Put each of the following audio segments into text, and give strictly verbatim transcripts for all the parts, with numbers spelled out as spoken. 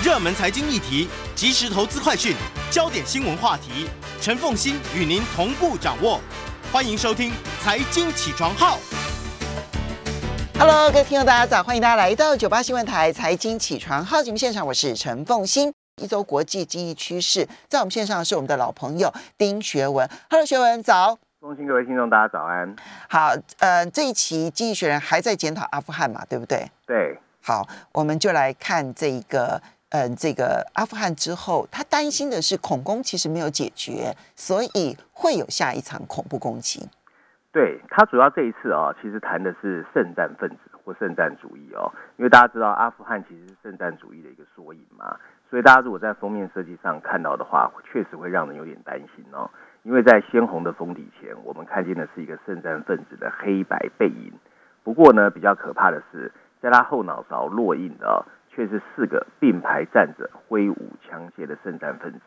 热门财经议题、即时投资快讯、焦点新闻话题，陈凤馨与您同步掌握。欢迎收听《财经起床号》。Hello， 各位听众大家早，欢迎大家来到九八新闻台《财经起床号》节目现场，我是陈凤馨。一周国际经济趋势，在我们线上是我们的老朋友丁学文。Hello， 学文早。恭喜各位听众，大家早安。好，呃，这一期《经济学人》还在检讨阿富汗嘛，对不对？对。好，我们就来看这一个，嗯、呃，这个阿富汗之后，他担心的是恐攻其实没有解决，所以会有下一场恐怖攻击。对，他主要这一次啊、哦，其实谈的是圣战分子或圣战主义哦，因为大家知道阿富汗其实是圣战主义的一个缩影嘛，所以大家如果在封面设计上看到的话，确实会让人有点担心哦。因为在鲜红的封底前，我们看见的是一个圣战分子的黑白背影。不过呢，比较可怕的是，在他后脑勺落印的、哦、却是四个并排站着挥舞枪械的圣战分子。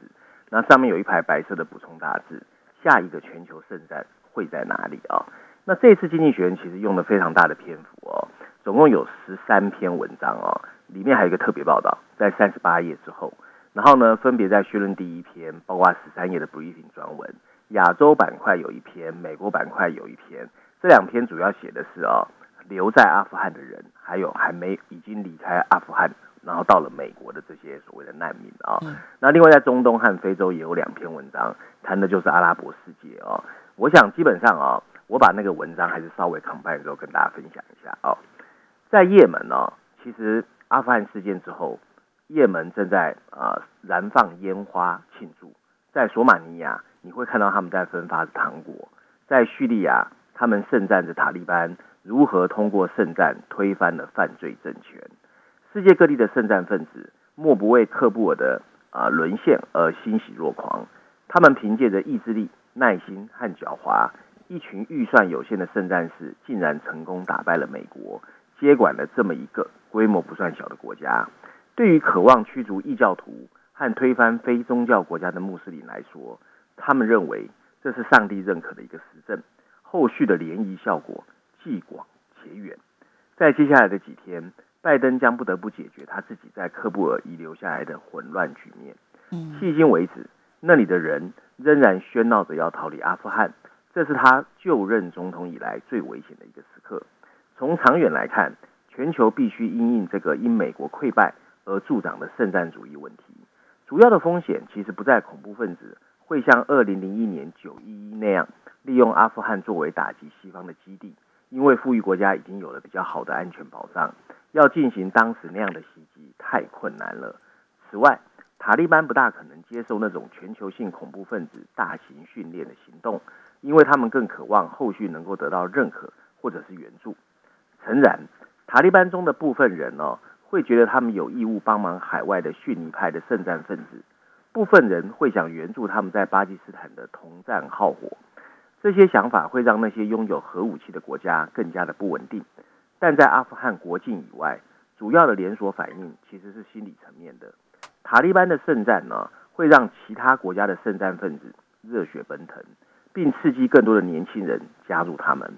那上面有一排白色的补充大字：下一个全球圣战会在哪里啊、哦？那这次经济学人其实用了非常大的篇幅哦，总共有十三篇文章哦，里面还有一个特别报道，在三十八页之后。然后呢，分别在序论第一篇，包括十三页的 briefing 专文，亚洲板块有一篇，美国板块有一篇。这两篇主要写的是啊、哦，留在阿富汗的人，还有还没已经离开阿富汗，然后到了美国的这些所谓的难民啊、哦嗯。那另外在中东和非洲也有两篇文章，谈的就是阿拉伯世界哦。我想基本上啊、哦，我把那个文章还是稍微 combine 之后跟大家分享一下哦。在也门呢、哦，其实阿富汗事件之后。也门正在呃燃放烟花庆祝，在索马尼亚你会看到他们在分发糖果，在叙利亚他们圣战着塔利班如何通过圣战推翻了犯罪政权。世界各地的圣战分子莫不为喀布尔的呃沦陷而欣喜若狂，他们凭借着意志力、耐心和狡猾，一群预算有限的圣战士竟然成功打败了美国，接管了这么一个规模不算小的国家。对于渴望驱逐异教徒和推翻非宗教国家的穆斯林来说，他们认为这是上帝认可的一个实证，后续的涟漪效果既广且远。在接下来的几天，拜登将不得不解决他自己在喀布尔遗留下来的混乱局面。迄今为止，那里的人仍然喧闹着要逃离阿富汗，这是他就任总统以来最危险的一个时刻。从长远来看，全球必须因应这个因美国溃败而助长的圣战主义问题，主要的风险其实不在恐怖分子会像二零零一年九一一那样利用阿富汗作为打击西方的基地，因为富裕国家已经有了比较好的安全保障，要进行当时那样的袭击太困难了。此外，塔利班不大可能接受那种全球性恐怖分子大型训练的行动，因为他们更渴望后续能够得到认可或者是援助。诚然，塔利班中的部分人哦会觉得他们有义务帮忙海外的逊尼派的圣战分子，部分人会想援助他们在巴基斯坦的同战炮火，这些想法会让那些拥有核武器的国家更加的不稳定。但在阿富汗国境以外，主要的连锁反应其实是心理层面的。塔利班的圣战呢，会让其他国家的圣战分子热血奔腾，并刺激更多的年轻人加入他们。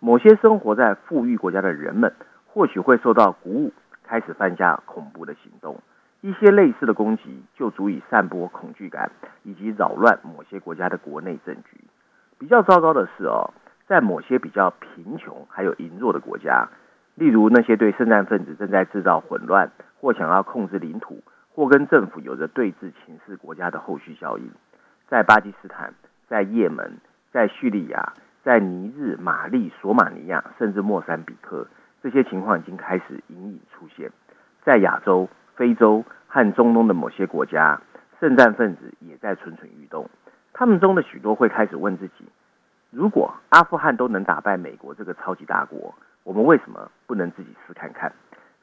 某些生活在富裕国家的人们或许会受到鼓舞，开始犯下恐怖的行动，一些类似的攻击就足以散播恐惧感，以及扰乱某些国家的国内政局。比较糟糕的是哦，在某些比较贫穷还有贫弱的国家，例如那些对圣战分子正在制造混乱，或想要控制领土，或跟政府有着对峙情势国家的后续效应，在巴基斯坦、在也门、在叙利亚、在尼日、马利、索马尼亚，甚至莫桑比克。这些情况已经开始隐隐出现，在亚洲、非洲和中东的某些国家，圣战分子也在蠢蠢欲动。他们中的许多会开始问自己：如果阿富汗都能打败美国这个超级大国，我们为什么不能自己试看看？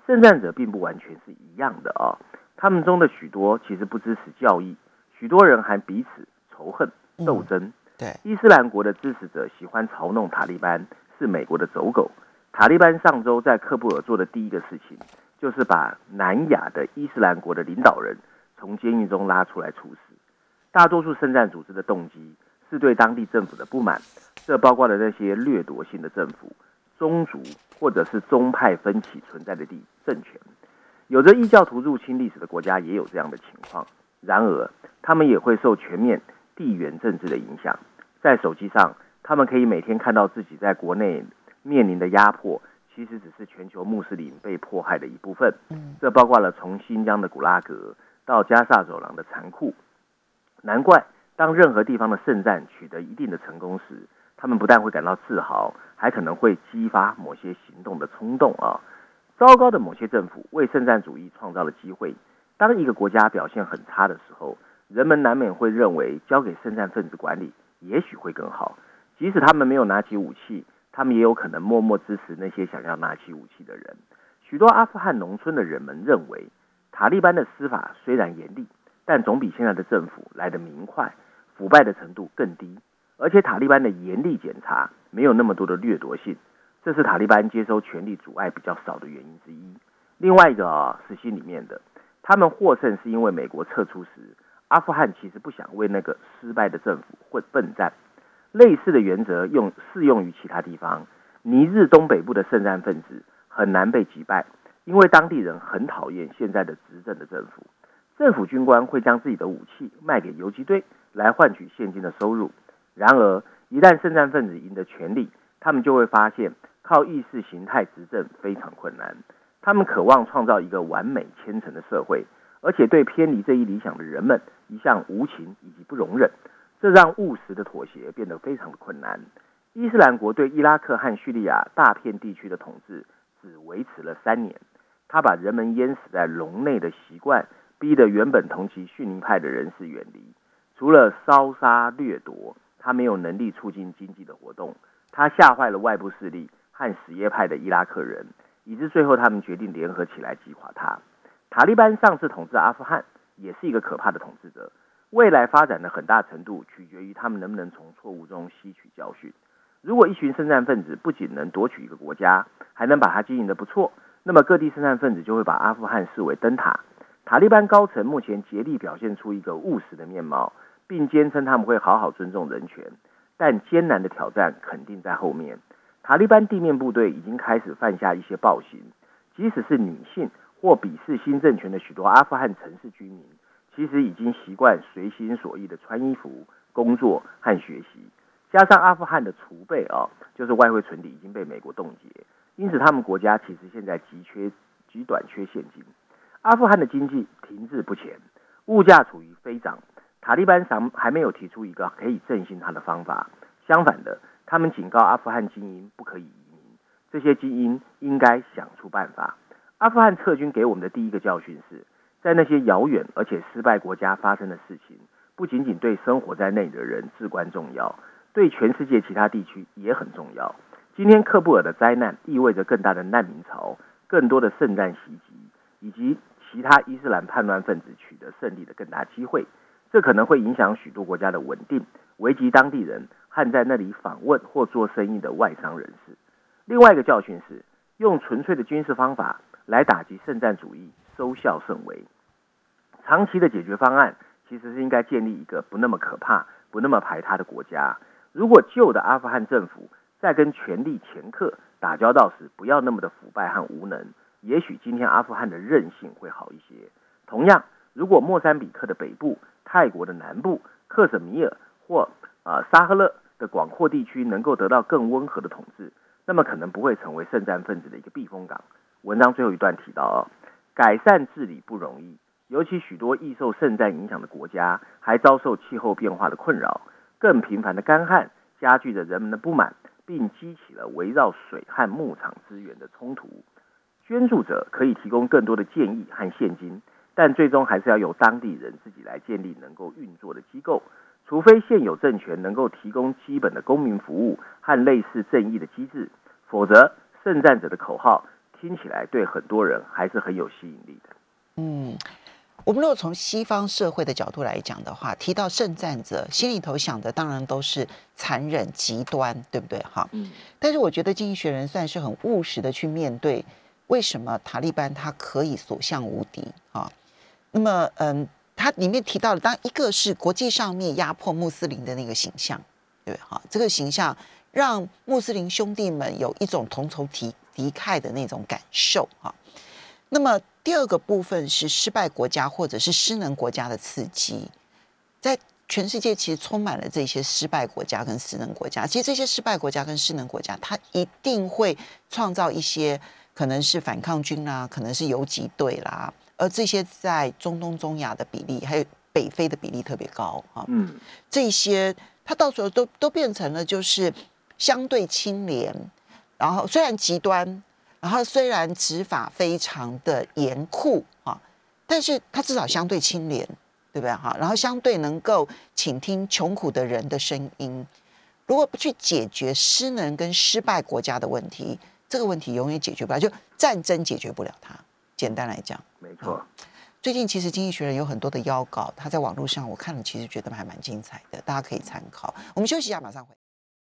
圣战者并不完全是一样的啊、哦，他们中的许多其实不支持教义，许多人还彼此仇恨、斗争。嗯、对，伊斯兰国的支持者喜欢嘲弄塔利班是美国的走狗。塔利班上周在喀布尔做的第一个事情，就是把南亚的伊斯兰国的领导人从监狱中拉出来处死。大多数圣战组织的动机是对当地政府的不满，这包括了那些掠夺性的政府、宗族或者是宗派分歧存在的地政权。有着异教徒入侵历史的国家也有这样的情况，然而他们也会受全面地缘政治的影响。在手机上，他们可以每天看到自己在国内面临的压迫，其实只是全球穆斯林被迫害的一部分。这包括了从新疆的古拉格到加萨走廊的残酷。难怪当任何地方的圣战取得一定的成功时，他们不但会感到自豪，还可能会激发某些行动的冲动啊！糟糕的某些政府为圣战主义创造了机会。当一个国家表现很差的时候，人们难免会认为交给圣战分子管理也许会更好，即使他们没有拿起武器，他们也有可能默默支持那些想要拿起武器的人。许多阿富汗农村的人们认为，塔利班的司法虽然严厉，但总比现在的政府来得明快，腐败的程度更低，而且塔利班的严厉检查没有那么多的掠夺性，这是塔利班接收权力阻碍比较少的原因之一。另外一个啊是心里面的，他们获胜是因为美国撤出时，阿富汗其实不想为那个失败的政府混奋战。类似的原则用适用于其他地方，尼日东北部的圣战分子很难被击败，因为当地人很讨厌现在的执政的政府。政府军官会将自己的武器卖给游击队来换取现金的收入。然而，一旦圣战分子赢得权力，他们就会发现靠意识形态执政非常困难。他们渴望创造一个完美虔诚的社会，而且对偏离这一理想的人们一向无情以及不容忍，这让务实的妥协变得非常的困难。伊斯兰国对伊拉克和叙利亚大片地区的统治只维持了三年，他把人们淹死在笼内的习惯逼得原本同其逊尼派的人士远离。除了烧杀掠夺，他没有能力促进经济的活动，他吓坏了外部势力和什叶派的伊拉克人，以致最后他们决定联合起来击垮他。塔利班上次统治阿富汗也是一个可怕的统治者，未来发展的很大程度取决于他们能不能从错误中吸取教训。如果一群圣战分子不仅能夺取一个国家，还能把它经营得不错，那么各地圣战分子就会把阿富汗视为灯塔。塔利班高层目前竭力表现出一个务实的面貌，并坚称他们会好好尊重人权，但艰难的挑战肯定在后面。塔利班地面部队已经开始犯下一些暴行，即使是女性或鄙视新政权的许多阿富汗城市居民，其实已经习惯随心所欲的穿衣服、工作和学习。加上阿富汗的储备啊，就是外汇存底已经被美国冻结，因此他们国家其实现在极缺、极短缺现金。阿富汗的经济停滞不前，物价处于飞涨。塔利班还没有提出一个可以振兴他的方法，相反的，他们警告阿富汗精英不可以移民，这些精英应该想出办法。阿富汗撤军给我们的第一个教训是，在那些遥远而且失败国家发生的事情，不仅仅对生活在内的人至关重要，对全世界其他地区也很重要。今天喀布尔的灾难意味着更大的难民潮、更多的圣战袭击，以及其他伊斯兰叛乱分子取得胜利的更大机会。这可能会影响许多国家的稳定，危及当地人和在那里访问或做生意的外商人士。另外一个教训是，用纯粹的军事方法来打击圣战主义收效甚微。长期的解决方案其实是应该建立一个不那么可怕、不那么排他的国家。如果旧的阿富汗政府在跟权力掮客打交道时不要那么的腐败和无能，也许今天阿富汗的韧性会好一些。同样，如果莫桑比克的北部、泰国的南部、克什米尔或、呃、沙赫勒的广阔地区能够得到更温和的统治，那么可能不会成为圣战分子的一个避风港。文章最后一段提到、哦、改善治理不容易，尤其许多易受圣战影响的国家还遭受气候变化的困扰，更频繁的干旱加剧着人们的不满，并激起了围绕水和牧场资源的冲突。捐助者可以提供更多的建议和现金，但最终还是要由当地人自己来建立能够运作的机构，除非现有政权能够提供基本的公民服务和类似正义的机制，否则圣战者的口号听起来对很多人还是很有吸引力的。嗯，我们如果从西方社会的角度来讲的话，提到圣战者，心里头想的当然都是残忍极端，对不对？哈、嗯，但是我觉得经济学人算是很务实的去面对，为什么塔利班他可以所向无敌啊？那么，嗯，它里面提到的，当一个是国际上面压迫穆斯林的那个形象，对哈，这个形象让穆斯林兄弟们有一种同仇敌敌忾的那种感受哈。那么第二个部分是失败国家或者是失能国家的刺激，在全世界其实充满了这些失败国家跟失能国家。其实这些失败国家跟失能国家，它一定会创造一些可能是反抗军啦，可能是游击队啦，而这些在中东、中亚的比例，还有北非的比例特别高啊。嗯，这些它到时候都都变成了就是相对清廉，然后虽然极端，然后虽然执法非常的严酷啊，但是它至少相对清廉，对不对哈？然后相对能够倾听穷苦的人的声音。如果不去解决失能跟失败国家的问题，这个问题永远解决不了，就战争解决不了它。简单来讲，没错。最近其实《经济学人》有很多的邀稿，他在网络上我看了，其实觉得还蛮精彩的，大家可以参考。我们休息一下，马上回。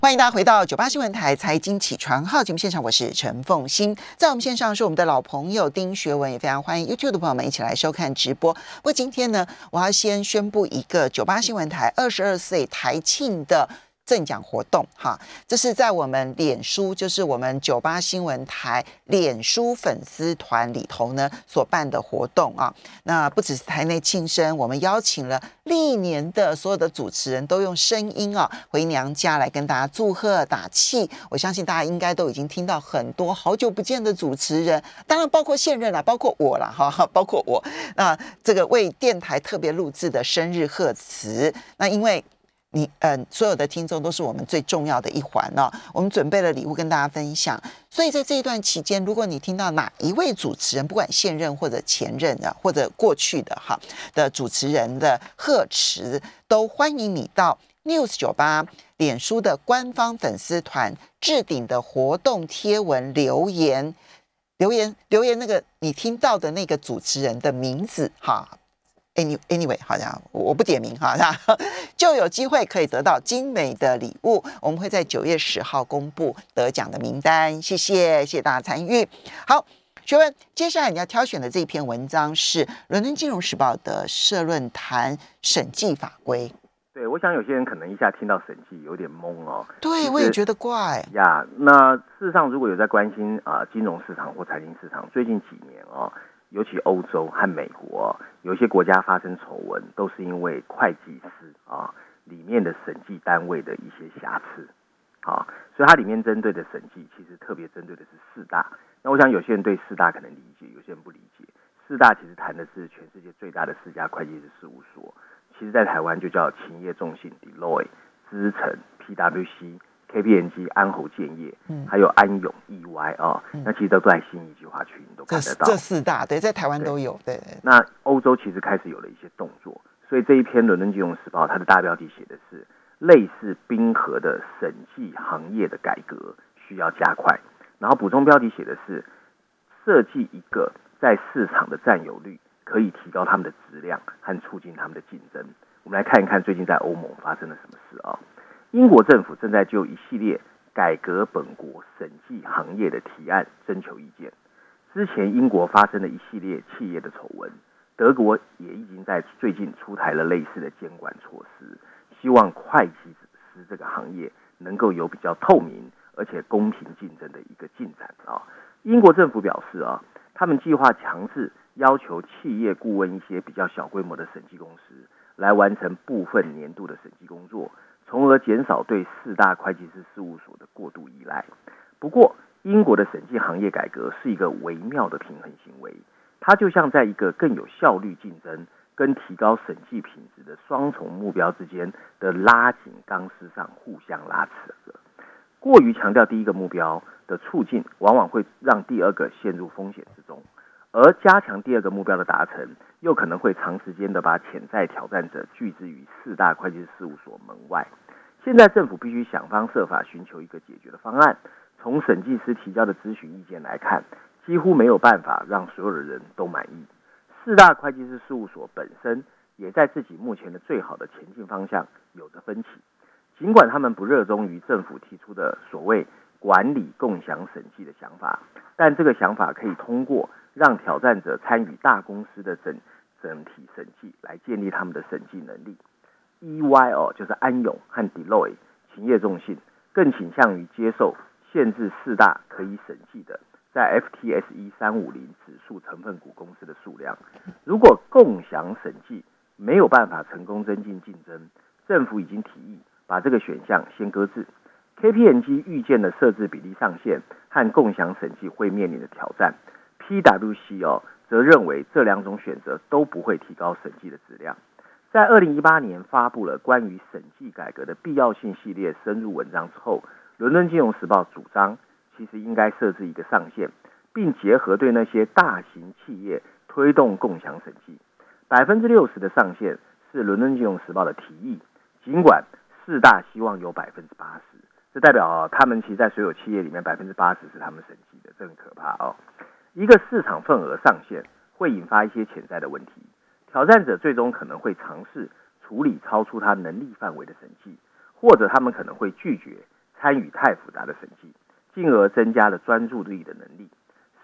欢迎大家回到九八新闻台财经起床号节目现场，我是陈凤馨。在我们线上是我们的老朋友丁学文，也非常欢迎 YouTube 的朋友们一起来收看直播。不过今天呢，我要先宣布一个九八新闻台二十二岁台庆的赠奖活动哈，这是在我们脸书，就是我们九八新闻台脸书粉丝团里头呢所办的活动啊。那不只是台内庆生，我们邀请了历年的所有的主持人，都用声音啊回娘家来跟大家祝贺打气。我相信大家应该都已经听到很多好久不见的主持人，当然包括现任啦，包括我啦哈，包括我。那这个为电台特别录制的生日贺词，那因为。你嗯、呃，所有的听众都是我们最重要的一环哦。我们准备了礼物跟大家分享，所以在这一段期间，如果你听到哪一位主持人，不管现任或者前任的、啊，或者过去的哈的主持人的贺词，都欢迎你到 News 九八 脸书的官方粉丝团置顶的活动贴文留言，留言留言那个你听到的那个主持人的名字哈。Anyway， 好像我不点名哈，就有机会可以得到精美的礼物。我们会在九月十号公布得奖的名单。谢谢，谢谢大家参与。好，学文，接下来你要挑选的这篇文章是《伦敦金融时报》的社论坛审计法规。对，我想有些人可能一下听到审计有点懵哦。对，我也觉得怪呀。那事实上，如果有在关心啊、呃、金融市场或财经市场，最近几年哦。尤其欧洲和美国，有些国家发生丑闻，都是因为会计师啊里面的审计单位的一些瑕疵啊，所以它里面针对的审计，其实特别针对的是四大。那我想有些人对四大可能理解，有些人不理解。四大其实谈的是全世界最大的四家会计师事务所，其实在台湾就叫勤业众信 Deloitte、资诚、P W C、K P M G、安侯建业，嗯，还有安永 E Y 啊、嗯，那其实都在信义计划区，你都看得到。这四大对，在台湾都有 对, 对。那欧洲其实开始有了一些动作，所以这一篇《伦敦金融时报》它的大标题写的是类似冰河的审计行业的改革需要加快，然后补充标题写的是设计一个在市场的占有率可以提高他们的质量和促进他们的竞争。我们来看一看最近在欧盟发生了什么事啊。英国政府正在就一系列改革本国审计行业的提案征求意见。之前英国发生了一系列企业的丑闻，德国也已经在最近出台了类似的监管措施，希望会计师这个行业能够有比较透明而且公平竞争的一个进展啊。英国政府表示啊，他们计划强制要求企业顾问一些比较小规模的审计公司来完成部分年度的审计工作。从而减少对四大会计师事务所的过度依赖。不过，英国的审计行业改革是一个微妙的平衡行为，它就像在一个更有效率竞争跟提高审计品质的双重目标之间的拉紧钢丝上互相拉扯着。过于强调第一个目标的促进，往往会让第二个陷入风险之中，而加强第二个目标的达成，又可能会长时间的把潜在挑战者拒之于四大会计事务所门外。现在政府必须想方设法寻求一个解决的方案。从审计师提交的咨询意见来看，几乎没有办法让所有的人都满意。四大会计师事务所本身也在自己目前的最好的前进方向有着分歧，尽管他们不热衷于政府提出的所谓管理共享审计的想法，但这个想法可以通过让挑战者参与大公司的整整体审计来建立他们的审计能力。 E Y 哦，就是安永和 Deloitte 勤业众信更倾向于接受限制四大可以审计的在 F T S E 三五零 指数成分股公司的数量。如果共享审计没有办法成功增进竞争，政府已经提议把这个选项先搁置。K P M G 预见的设置比例上限和共享审计会面临的挑战。P W C 哦，则认为这两种选择都不会提高审计的质量。在二零一八年发布了关于审计改革的必要性系列深入文章之后，伦敦金融时报主张其实应该设置一个上限，并结合对那些大型企业推动共享审计。 百分之六十 的上限是伦敦金融时报的提议，尽管四大希望有 百分之八十，这代表、哦、他们其实在所有企业里面 百分之八十 是他们审计的，这很可怕哦。一个市场份额上限会引发一些潜在的问题，挑战者最终可能会尝试处理超出他能力范围的审计，或者他们可能会拒绝参与太复杂的审计，进而增加了专注力的能力。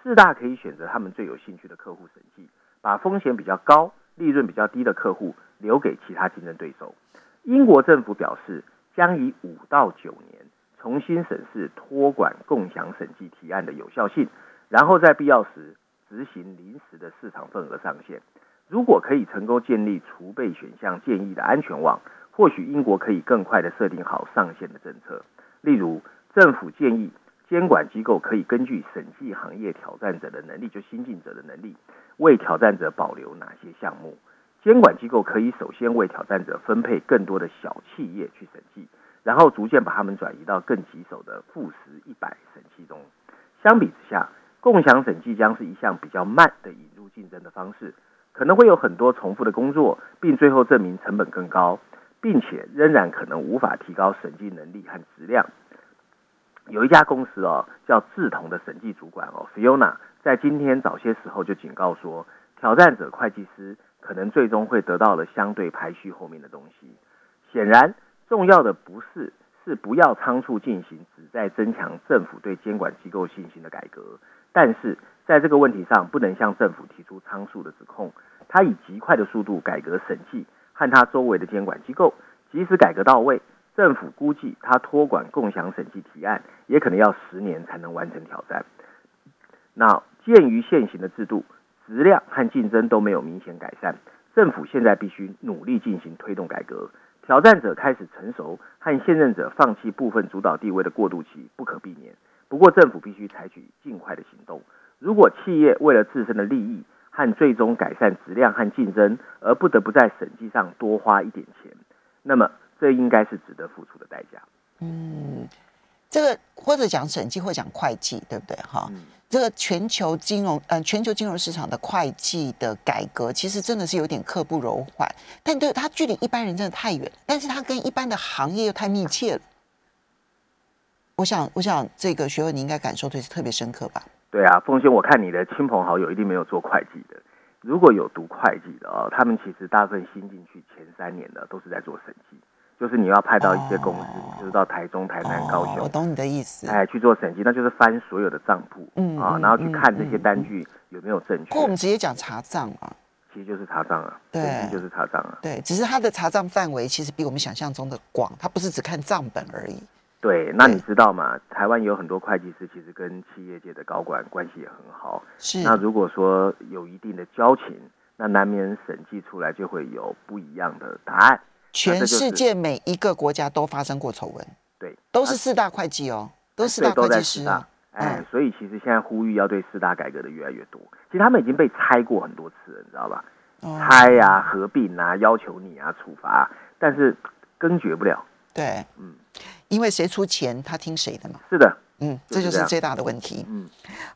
四大可以选择他们最有兴趣的客户审计，把风险比较高、利润比较低的客户留给其他竞争对手。英国政府表示，将以五到九年重新审视托管共享审计提案的有效性，然后在必要时执行临时的市场份额上限。如果可以成功建立储备选项建议的安全网，或许英国可以更快地设定好上限的政策。例如，政府建议监管机构可以根据审计行业挑战者的能力，就新进者的能力，为挑战者保留哪些项目。监管机构可以首先为挑战者分配更多的小企业去审计，然后逐渐把他们转移到更棘手的富时一百审计中。相比之下，共享审计将是一项比较慢的引入竞争的方式，可能会有很多重复的工作，并最后证明成本更高，并且仍然可能无法提高审计能力和质量。有一家公司哦，叫志同的审计主管哦 Fiona 在今天早些时候就警告说，挑战者会计师可能最终会得到了相对排序后面的东西。显然，重要的不是是不要仓促进行旨在增强政府对监管机构信心的改革，但是在这个问题上不能向政府提出仓促的指控。他以极快的速度改革审计和他周围的监管机构，即使改革到位，政府估计他托管共享审计提案也可能要十年才能完成挑战。那鉴于现行的制度质量和竞争都没有明显改善，政府现在必须努力进行推动改革。挑战者开始成熟和现任者放弃部分主导地位的过渡期不可避免，不过政府必须采取尽快的行动。如果企业为了自身的利益和最终改善质量和竞争而不得不在审计上多花一点钱，那么这应该是值得付出的代价。嗯，这个或者讲审计，或者讲会计，对不对？哈、嗯，这个全球金融，呃，全球金融市场的会计的改革，其实真的是有点刻不容缓。但对它距离一般人真的太远，但是它跟一般的行业又太密切了。我想，我想这个学问你应该感受对特别深刻吧？对啊，凤仙，我看你的亲朋好友一定没有做会计的。如果有读会计的哦，他们其实大部分新进去前三年的都是在做审计。就是你要派到一些公司，哦、就是到台中、台南、高雄，哦、我懂你的意思。哎，去做审计，那就是翻所有的账簿、嗯、啊，然后去看这些单据有没有正确。不过我们直接讲查账啊，其实就是查账啊，对，就是查账啊，对，只是它的查账范围其实比我们想象中的广，它不是只看账本而已。对，那你知道吗？台湾有很多会计师，其实跟企业界的高管关系也很好。是，那如果说有一定的交情，那难免审计出来就会有不一样的答案。全世界每一个国家都发生过丑闻，对，都是四大会计哦，都是四大会计师啊，哎，所以其实现在呼吁要对四大改革的越来越多。其实他们已经被拆过很多次了，你知道吧？拆啊，合并啊，要求你啊，处罚啊，但是根绝不了。对，嗯，因为谁出钱，他听谁的嘛。是的。嗯，这就是最大的问题。嗯，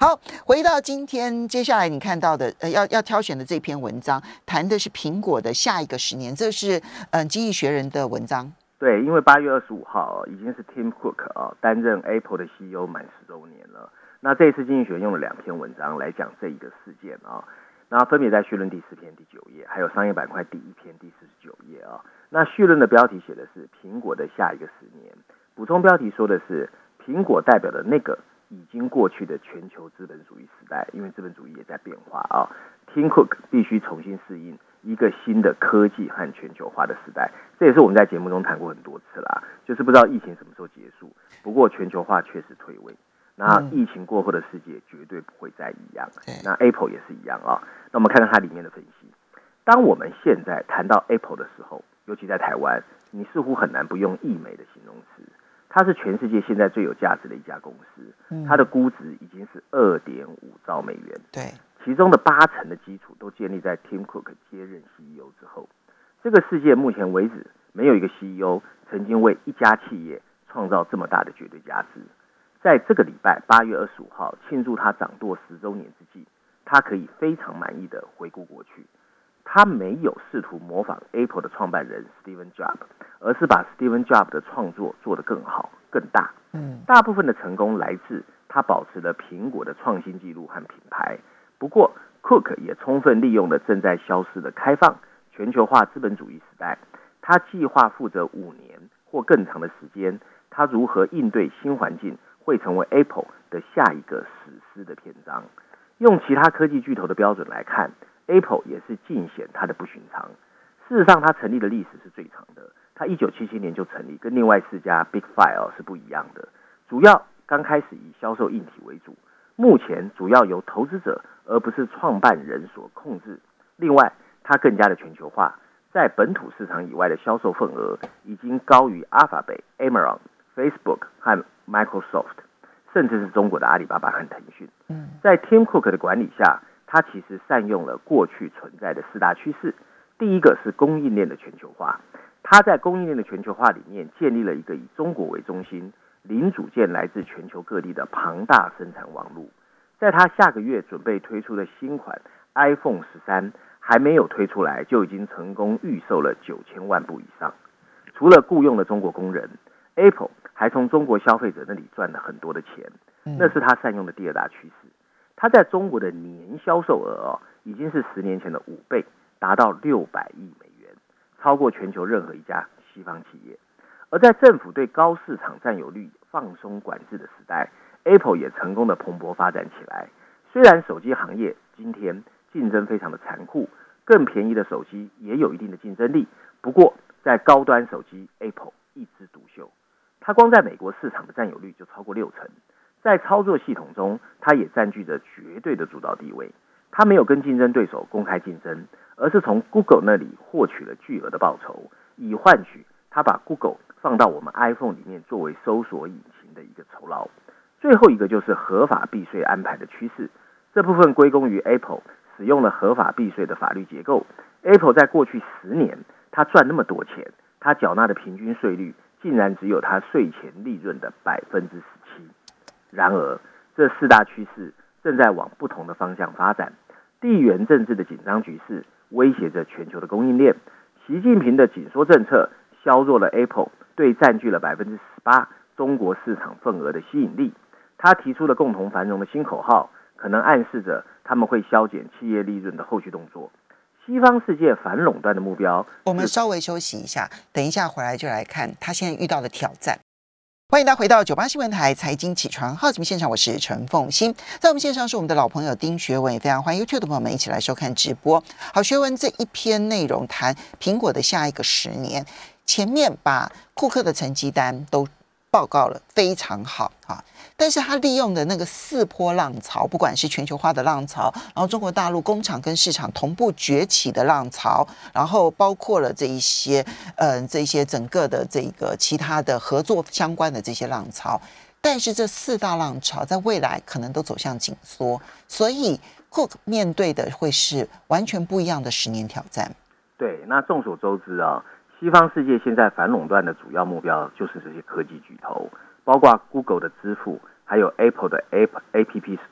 好，回到今天，接下来你看到的，呃，要要挑选的这篇文章，谈的是苹果的下一个十年，这是嗯，《经济学人》的文章。对，因为八月二十五号、哦、已经是 Tim Cook 啊、哦、担任 Apple 的 C E O 满十周年了。那这一次《经济学人》用了两篇文章来讲这一个事件啊、哦，那分别在序论第四篇第九页，还有商业板块第一篇第四十九页啊、哦。那序论的标题写的是苹果的下一个十年，补充标题说的是，苹果代表的那个已经过去的全球资本主义时代，因为资本主义也在变化啊、哦、Tim Cook 必须重新适应一个新的科技和全球化的时代。这也是我们在节目中谈过很多次啦，就是不知道疫情什么时候结束，不过全球化确实退位。那疫情过后的世界绝对不会再一样。嗯、那 Apple 也是一样啊、哦。那我们看看它里面的分析。当我们现在谈到 Apple 的时候，尤其在台湾，你似乎很难不用溢美的形容词。它是全世界现在最有价值的一家公司，它的估值已经是 二点五兆美元。对，其中的八成的基础都建立在 Tim Cook 接任 C E O 之后。这个世界目前为止，没有一个 C E O 曾经为一家企业创造这么大的绝对价值。在这个礼拜八月二十五号庆祝他掌舵十周年之际，他可以非常满意的回顾过去。他没有试图模仿 Apple 的创办人 Steven Jobs， 而是把 Steven Jobs 的创作做得更好更大。嗯，大部分的成功来自他保持了苹果的创新记录和品牌。不过 Cook 也充分利用了正在消失的开放全球化资本主义时代，他计划负责五年或更长的时间，他如何应对新环境会成为 Apple 的下一个史诗的篇章。用其他科技巨头的标准来看，Apple 也是尽显它的不寻常。事实上，它成立的历史是最长的。它一九七七年就成立，跟另外四家 Big Five 是不一样的。主要刚开始以销售硬体为主，目前主要由投资者而不是创办人所控制。另外，它更加的全球化，在本土市场以外的销售份额已经高于 Alphabet、Amazon、Facebook 和 Microsoft， 甚至是中国的阿里巴巴和腾讯。在 Tim Cook 的管理下，它其实善用了过去存在的四大趋势。第一个是供应链的全球化，它在供应链的全球化里面建立了一个以中国为中心、零组件来自全球各地的庞大生产网络。在它下个月准备推出的新款 iPhone 十三还没有推出来，就已经成功预售了九千万部以上。除了雇佣了中国工人， Apple 还从中国消费者那里赚了很多的钱，那是它善用的第二大趋势。它在中国的年销售额、哦、已经是十年前的五倍，达到六百亿美元，超过全球任何一家西方企业。而在政府对高市场占有率放松管制的时代， Apple 也成功的蓬勃发展起来。虽然手机行业今天竞争非常的残酷，更便宜的手机也有一定的竞争力，不过在高端手机 Apple 一枝独秀，它光在美国市场的占有率就超过六成。在操作系统中，它也占据着绝对的主导地位。它没有跟竞争对手公开竞争，而是从 Google 那里获取了巨额的报酬，以换取它把 Google 放到我们 iPhone 里面作为搜索引擎的一个酬劳。最后一个就是合法避税安排的趋势，这部分归功于 Apple 使用了合法避税的法律结构。 Apple 在过去十年，它赚那么多钱，它缴纳的平均税率竟然只有它税前利润的 百分之十七。然而，这四大趋势正在往不同的方向发展。地缘政治的紧张局势威胁着全球的供应链，习近平的紧缩政策削弱了 Apple 对占据了 百分之十八 中国市场份额的吸引力。他提出了共同繁荣的新口号，可能暗示着他们会削减企业利润的后续动作。西方世界反垄断的目标，我们稍微休息一下，等一下回来就来看他现在遇到的挑战。欢迎大家回到九八新闻台财经起床号节目现场，我是陈凤馨。在我们线上是我们的老朋友丁学文，也非常欢迎 YouTube 的朋友们一起来收看直播。好，学文这一篇内容谈苹果的下一个十年，前面把库克的成绩单都报告了，非常好啊。但是他利用的那个四波浪潮，不管是全球化的浪潮，然后中国大陆工厂跟市场同步崛起的浪潮，然后包括了这一些，嗯、呃，这一些整个的这个其他的合作相关的这些浪潮，但是这四大浪潮在未来可能都走向紧缩，所以 Cook 面对的会是完全不一样的十年挑战。对，那众所周知啊，西方世界现在反垄断的主要目标就是这些科技巨头。包括 Google 的支付，还有 Apple 的 App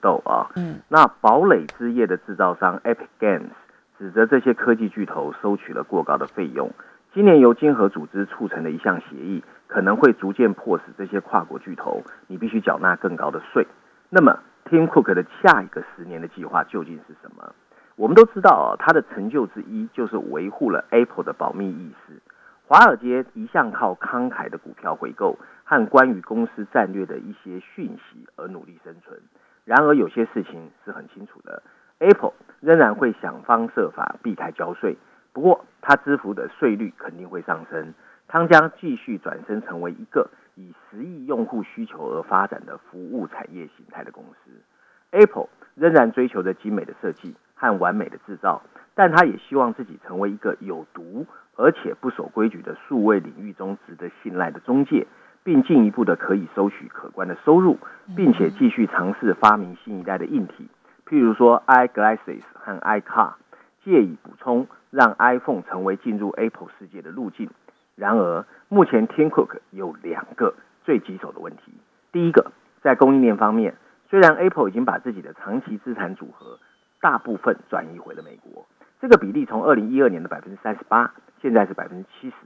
Store 啊，嗯，那堡垒之夜的制造商 Epic Games 指责这些科技巨头收取了过高的费用。今年由经合组织促成的一项协议，可能会逐渐迫使这些跨国巨头，你必须缴纳更高的税。那么 Tim Cook 的下一个十年的计划究竟是什么？我们都知道啊，他的成就之一就是维护了 Apple 的保密意识。华尔街一向靠慷慨的股票回购和关于公司战略的一些讯息而努力生存。然而有些事情是很清楚的， Apple 仍然会想方设法避开交税，不过它支付的税率肯定会上升。它将继续转身成为一个以十亿用户需求而发展的服务产业形态的公司。Apple 仍然追求着精美的设计和完美的制造，但它也希望自己成为一个有毒而且不守规矩的数位领域中值得信赖的中介，并进一步的可以收取可观的收入，并且继续尝试发明新一代的硬体，譬如说 iGlasses 和 iCar， 借以补充让 iPhone 成为进入 Apple 世界的路径。然而目前 Tim Cook 有两个最棘手的问题。第一个，在供应链方面，虽然 Apple 已经把自己的长期资产组合大部分转移回了美国，这个比例从二零一二年的 百分之三十八 现在是 百分之七十，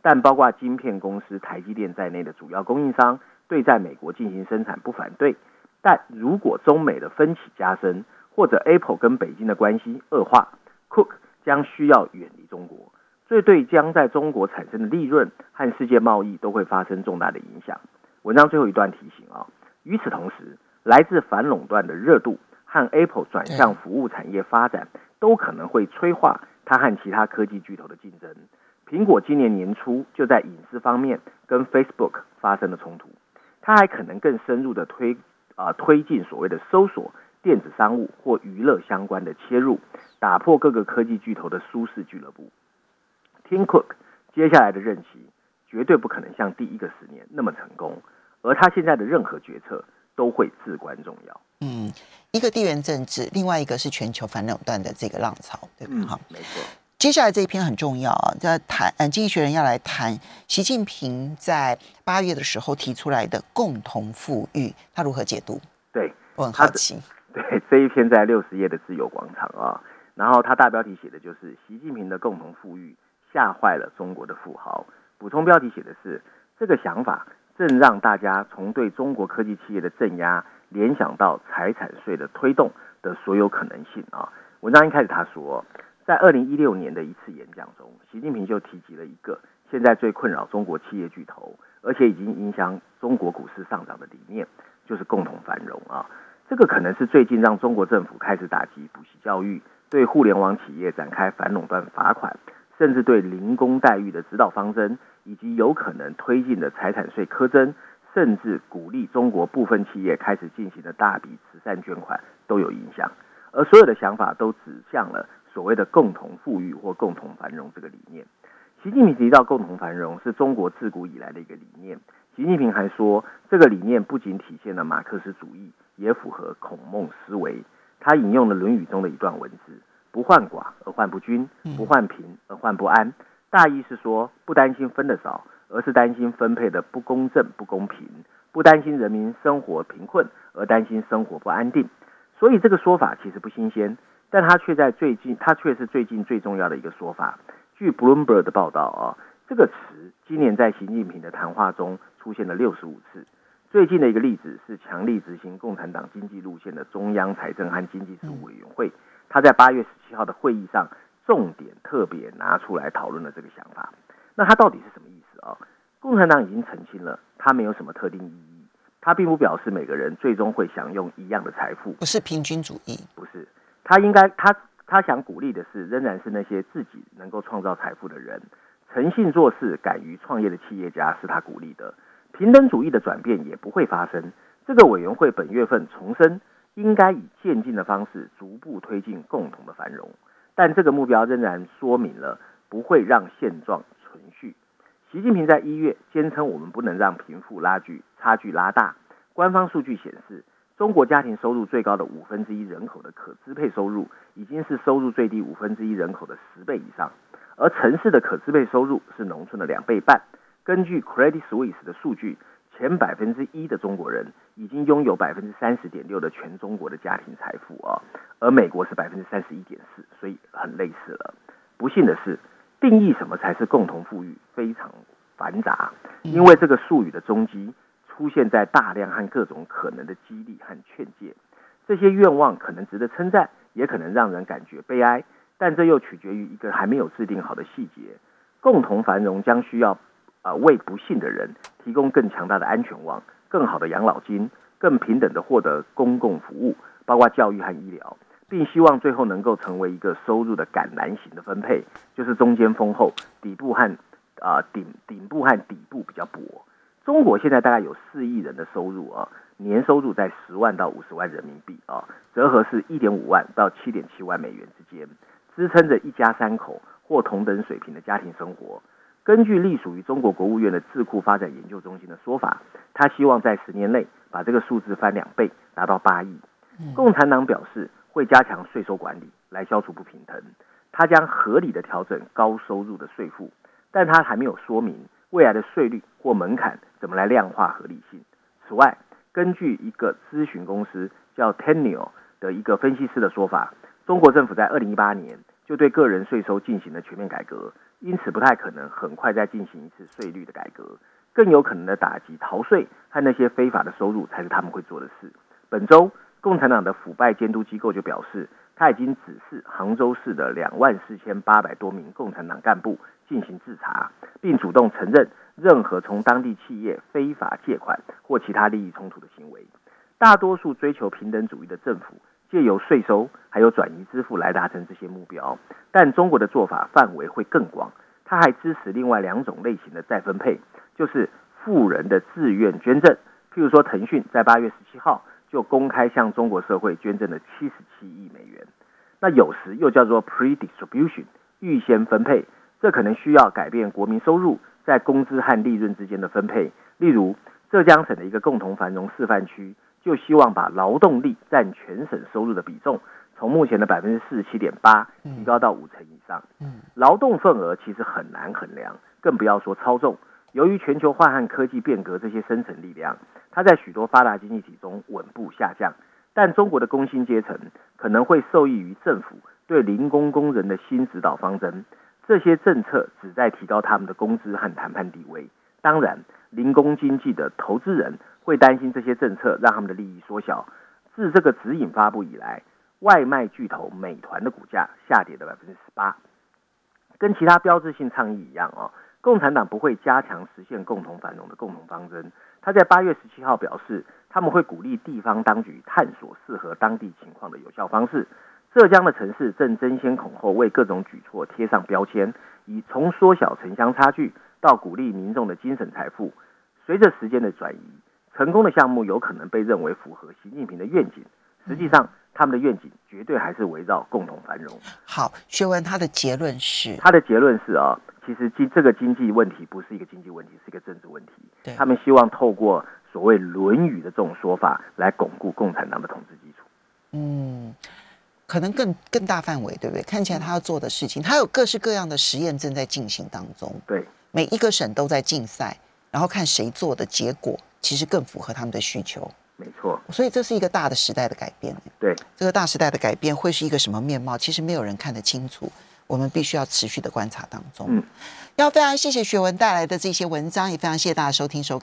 但包括晶片公司台积电在内的主要供应商对在美国进行生产不反对，但如果中美的分歧加深，或者 Apple 跟北京的关系恶化， Cook 将需要远离中国，这对将在中国产生的利润和世界贸易都会发生重大的影响。文章最后一段提醒啊、哦，与此同时，来自反垄断的热度和 Apple 转向服务产业发展都可能会催化它和其他科技巨头的竞争。苹果今年年初就在隐私方面跟 Facebook 发生了冲突，它还可能更深入的推啊、呃、推进所谓的搜索、电子商务或娱乐相关的切入，打破各个科技巨头的舒适俱乐部。Tim Cook 接下来的任期绝对不可能像第一个十年那么成功，而他现在的任何决策都会至关重要。嗯，一个地缘政治，另外一个是全球反垄断的这个浪潮，对吧？好、嗯，没错。接下来这一篇很重要啊，要谈《经济学人》要来谈习近平在八月的时候提出来的共同富裕，他如何解读？对，我很好奇。对，这一篇在六十页的自由广场啊，然后他大标题写的就是习近平的共同富裕吓坏了中国的富豪，补充标题写的是这个想法正让大家从对中国科技企业的镇压联想到财产税的推动的所有可能性啊。文章一开始他说，在二零一六年的一次演讲中，习近平就提及了一个现在最困扰中国企业巨头，而且已经影响中国股市上涨的理念，就是共同繁荣啊。这个可能是最近让中国政府开始打击补习教育，对互联网企业展开反垄断罚款，甚至对零工待遇的指导方针，以及有可能推进的财产税苛征，甚至鼓励中国部分企业开始进行的大笔慈善捐款都有影响。而所有的想法都指向了所谓的共同富裕或共同繁荣这个理念。习近平提到共同繁荣是中国自古以来的一个理念，习近平还说这个理念不仅体现了马克思主义，也符合孔孟思维。他引用了《论语》中的一段文字，不患寡而患不均，不患贫而患不安。大意是说，不担心分的少，而是担心分配的不公正、不公平；不担心人民生活贫困，而担心生活不安定。所以这个说法其实不新鲜，但它却在最近，它却是最近最重要的一个说法。据 Bloomberg 的报道啊，这个词今年在习近平的谈话中出现了六十五次。最近的一个例子是强力执行共产党经济路线的中央财政和经济事务委员会。他在八月十七号的会议上重点特别拿出来讨论了这个想法。那他到底是什么意思啊？共产党已经澄清了，他没有什么特定意义，他并不表示每个人最终会享用一样的财富，不是平均主义，不是。他应该他他想鼓励的是，仍然是那些自己能够创造财富的人，诚信做事、敢于创业的企业家是他鼓励的。平等主义的转变也不会发生。这个委员会本月份重申，应该以渐进的方式逐步推进共同的繁荣，但这个目标仍然说明了不会让现状存续。习近平在一月坚称，我们不能让贫富拉锯差距拉大。官方数据显示，中国家庭收入最高的五分之一人口的可支配收入已经是收入最低五分之一人口的十倍以上，而城市的可支配收入是农村的两倍半。根据 Credit Suisse 的数据，前百分之一的中国人已经拥有百分之三十点六的全中国的家庭财富啊，而美国是百分之三十一点四，所以很类似了。不幸的是，定义什么才是共同富裕非常繁杂，因为这个术语的踪迹出现在大量和各种可能的激励和劝诫。这些愿望可能值得称赞，也可能让人感觉悲哀，但这又取决于一个还没有制定好的细节。共同繁荣将需要呃、为不幸的人提供更强大的安全网、更好的养老金、更平等的获得公共服务，包括教育和医疗，并希望最后能够成为一个收入的橄榄型的分配，就是中间丰厚，底部和、呃、顶, 顶部和底部比较薄。中国现在大概有四亿人的收入啊，年收入在十万到五十万人民币啊，折合是一点五万到七点七万美元之间，支撑着一家三口或同等水平的家庭生活。根据隶属于中国国务院的智库发展研究中心的说法，他希望在十年内把这个数字翻两倍，达到八亿。共产党表示会加强税收管理来消除不平衡，他将合理的调整高收入的税负，但他还没有说明未来的税率或门槛怎么来量化合理性。此外，根据一个咨询公司叫 Teneo 的一个分析师的说法，中国政府在二零一八年就对个人税收进行了全面改革，因此不太可能很快再进行一次税率的改革，更有可能的打击逃税和那些非法的收入才是他们会做的事。本周，共产党的腐败监督机构就表示，他已经指示杭州市的两万四千八百多名共产党干部进行自查，并主动承认任何从当地企业非法借款或其他利益冲突的行为。大多数追求平等主义的政府借由税收还有转移支付来达成这些目标，但中国的做法范围会更广。他还支持另外两种类型的再分配，就是富人的自愿捐赠，譬如说腾讯在八月十七号就公开向中国社会捐赠了七十七亿美元。那有时又叫做 pre-distribution 预先分配，这可能需要改变国民收入在工资和利润之间的分配。例如浙江省的一个共同繁荣示范区就希望把劳动力占全省收入的比重从目前的 百分之四十七点八 提高到五成以上。劳动份额其实很难衡量，更不要说操纵。由于全球化和科技变革这些深层力量，它在许多发达经济体中稳步下降，但中国的工薪阶层可能会受益于政府对零工工人的新指导方针，这些政策旨在提高他们的工资和谈判地位。当然，零工经济的投资人会担心这些政策让他们的利益缩小。自这个指引发布以来，外卖巨头美团的股价下跌了 百分之十八。 跟其他标志性倡议一样、哦、共产党不会加强实现共同繁荣的共同方针。他在八月十七号表示，他们会鼓励地方当局探索适合当地情况的有效方式。浙江的城市正争先恐后为各种举措贴上标签，以从缩小城乡差距到鼓励民众的精神财富。随着时间的转移，成功的项目有可能被认为符合习近平的愿景，实际上他们的愿景绝对还是围绕共同繁荣。好，学文他的结论是？他的结论是啊，其实这个经济问题不是一个经济问题，是一个政治问题。对，他们希望透过所谓论语的这种说法来巩固共产党的统治基础。嗯，可能 更, 更大范围，对不对？看起来他要做的事情，他有各式各样的实验正在进行当中。对，每一个省都在竞赛，然后看谁做的结果其实更符合他们的需求。没错，所以这是一个大的时代的改变。对，这个大时代的改变会是一个什么面貌，其实没有人看得清楚，我们必须要持续的观察当中、嗯、要非常谢谢学文带来的这些文章，也非常谢谢大家收听收看。